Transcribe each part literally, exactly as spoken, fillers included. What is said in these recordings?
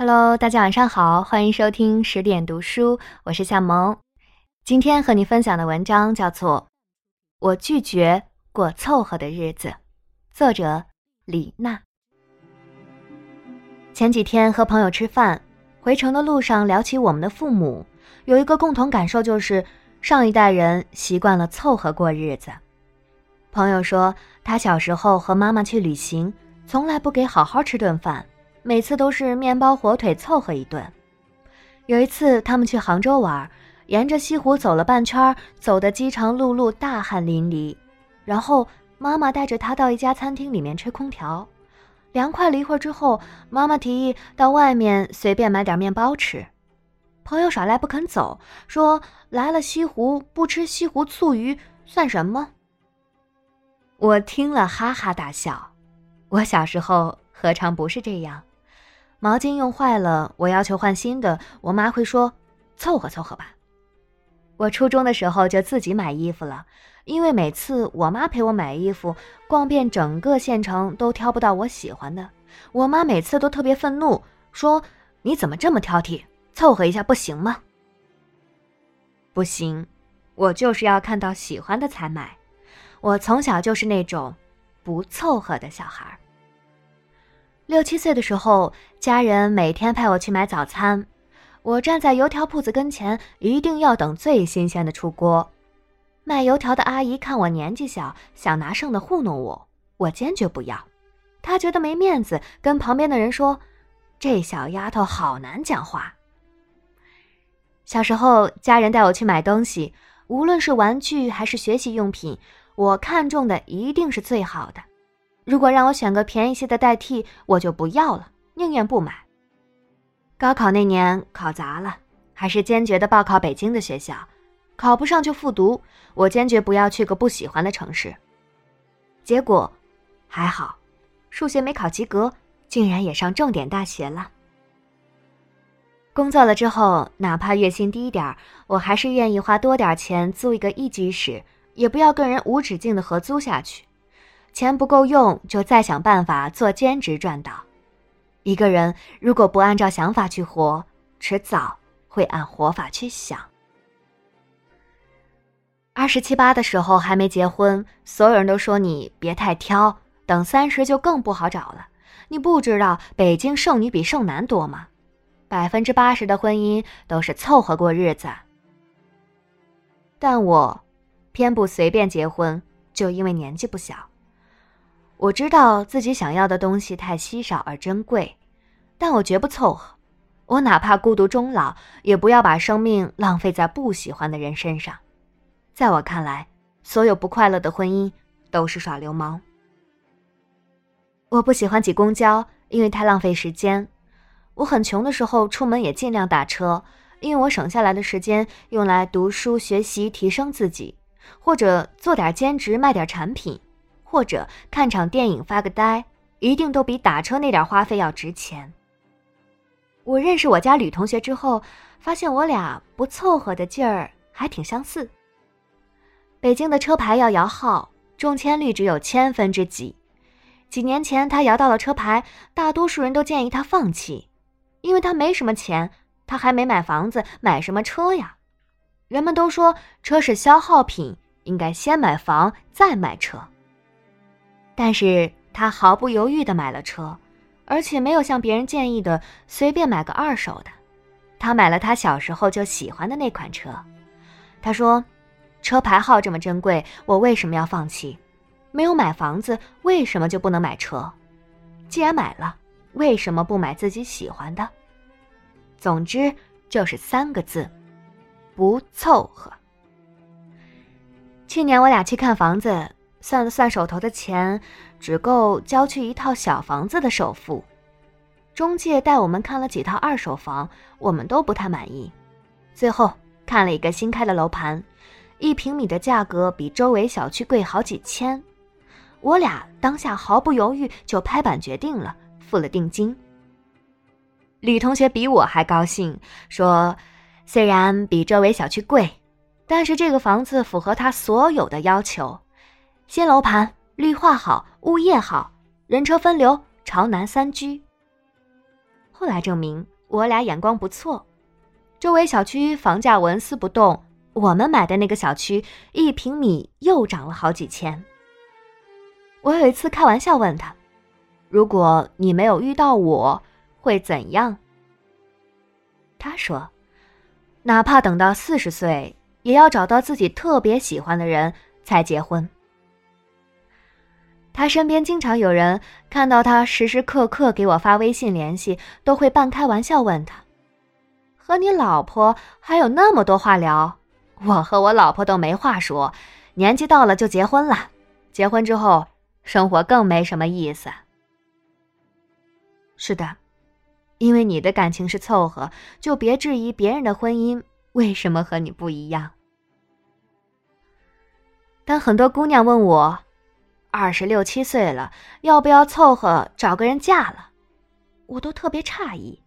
Hello， 大家晚上好，欢迎收听十点读书，我是夏萌。今天和你分享的文章叫做《我拒绝过凑合的日子》，作者李娜。前几天和朋友吃饭，回程的路上聊起我们的父母，有一个共同感受就是上一代人习惯了凑合过日子。朋友说，他小时候和妈妈去旅行，从来不给好好吃顿饭，每次都是面包火腿凑合一顿。有一次他们去杭州玩，沿着西湖走了半圈，走得饥肠辘辘，大汗淋漓，然后妈妈带着他到一家餐厅里面吹空调，凉快了一会儿之后，妈妈提议到外面随便买点面包吃。朋友耍赖不肯走，说来了西湖不吃西湖醋鱼算什么。我听了哈哈大笑，我小时候何尝不是这样。毛巾用坏了，我要求换新的，我妈会说凑合凑合吧。我初中的时候就自己买衣服了，因为每次我妈陪我买衣服，逛遍整个县城都挑不到我喜欢的，我妈每次都特别愤怒，说你怎么这么挑剔，凑合一下不行吗？不行，我就是要看到喜欢的才买。我从小就是那种不凑合的小孩。六七岁的时候，家人每天派我去买早餐，我站在油条铺子跟前，一定要等最新鲜的出锅。卖油条的阿姨看我年纪小，想拿剩的糊弄我，我坚决不要。她觉得没面子，跟旁边的人说，这小丫头好难讲话。小时候，家人带我去买东西，无论是玩具还是学习用品，我看中的一定是最好的。如果让我选个便宜些的代替，我就不要了，宁愿不买。高考那年考砸了，还是坚决地报考北京的学校，考不上就复读，我坚决不要去个不喜欢的城市。结果还好，数学没考及格，竟然也上重点大学了。工作了之后，哪怕月薪低一点，我还是愿意花多点钱租一个一居室，也不要跟人无止境地合租下去。钱不够用，就再想办法做兼职赚到。一个人如果不按照想法去活，迟早会按活法去想。二十七八的时候还没结婚，所有人都说你别太挑，等三十就更不好找了。你不知道北京剩女比剩男多吗？百分之八十的婚姻都是凑合过日子。但我偏不随便结婚，就因为年纪不小。我知道自己想要的东西太稀少而珍贵，但我绝不凑合。我哪怕孤独终老，也不要把生命浪费在不喜欢的人身上。在我看来，所有不快乐的婚姻都是耍流氓。我不喜欢挤公交，因为太浪费时间。我很穷的时候，出门也尽量打车，因为我省下来的时间用来读书学习，提升自己，或者做点兼职卖点产品，或者看场电影发个呆，一定都比打车那点花费要值钱。我认识我家女同学之后，发现我俩不凑合的劲儿还挺相似。北京的车牌要摇号，中签率只有千分之几。几年前她摇到了车牌，大多数人都建议她放弃，因为她没什么钱，她还没买房子，买什么车呀？人们都说车是消耗品，应该先买房再买车。但是他毫不犹豫地买了车，而且没有像别人建议的随便买个二手的，他买了他小时候就喜欢的那款车。他说，车牌号这么珍贵，我为什么要放弃？没有买房子，为什么就不能买车？既然买了，为什么不买自己喜欢的？总之就是三个字，不凑合。去年我俩去看房子，算了算手头的钱，只够交去一套小房子的首付。中介带我们看了几套二手房，我们都不太满意。最后看了一个新开的楼盘，一平米的价格比周围小区贵好几千。我俩当下毫不犹豫就拍板决定了，付了定金。李同学比我还高兴，说虽然比周围小区贵，但是这个房子符合他所有的要求。新楼盘，绿化好，物业好，人车分流，朝南三居。后来证明我俩眼光不错，周围小区房价纹丝不动，我们买的那个小区一平米又涨了好几千。我有一次开玩笑问他，如果你没有遇到我会怎样？他说，哪怕等到四十岁，也要找到自己特别喜欢的人才结婚。他身边经常有人看到他时时刻刻给我发微信联系，都会半开玩笑问他，和你老婆还有那么多话聊，我和我老婆都没话说，年纪到了就结婚了，结婚之后生活更没什么意思。是的，因为你的感情是凑合，就别质疑别人的婚姻为什么和你不一样。但很多姑娘问我，二十六七岁了，要不要凑合找个人嫁了？我都特别诧异，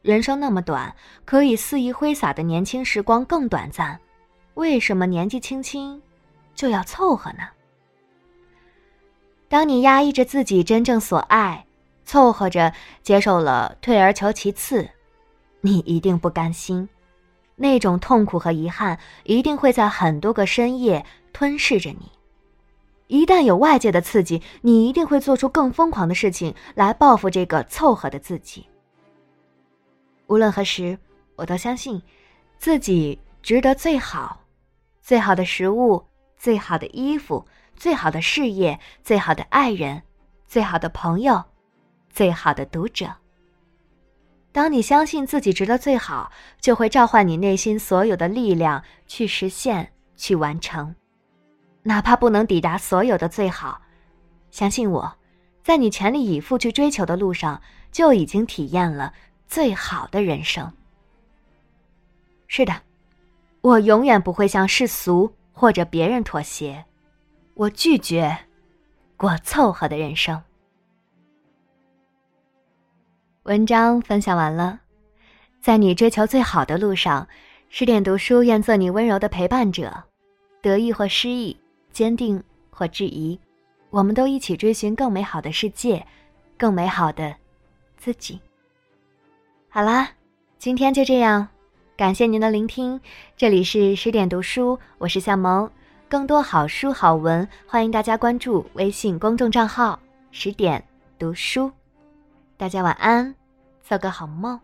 人生那么短，可以肆意挥洒的年轻时光更短暂，为什么年纪轻轻就要凑合呢？当你压抑着自己真正所爱，凑合着接受了，退而求其次，你一定不甘心，那种痛苦和遗憾一定会在很多个深夜吞噬着你。一旦有外界的刺激，你一定会做出更疯狂的事情来报复这个凑合的自己。无论何时，我都相信自己值得最好，最好的食物，最好的衣服，最好的事业，最好的爱人，最好的朋友，最好的读者。当你相信自己值得最好，就会召唤你内心所有的力量去实现，去完成。哪怕不能抵达所有的最好，相信我，在你全力以赴去追求的路上，就已经体验了最好的人生。是的，我永远不会向世俗或者别人妥协，我拒绝过凑合的人生。文章分享完了，在你追求最好的路上，十点读书愿做你温柔的陪伴者。得意或失意，坚定或质疑，我们都一起追寻更美好的世界，更美好的自己。好啦，今天就这样，感谢您的聆听，这里是十点读书，我是夏萌，更多好书好文，欢迎大家关注微信公众账号十点读书。大家晚安，做个好梦。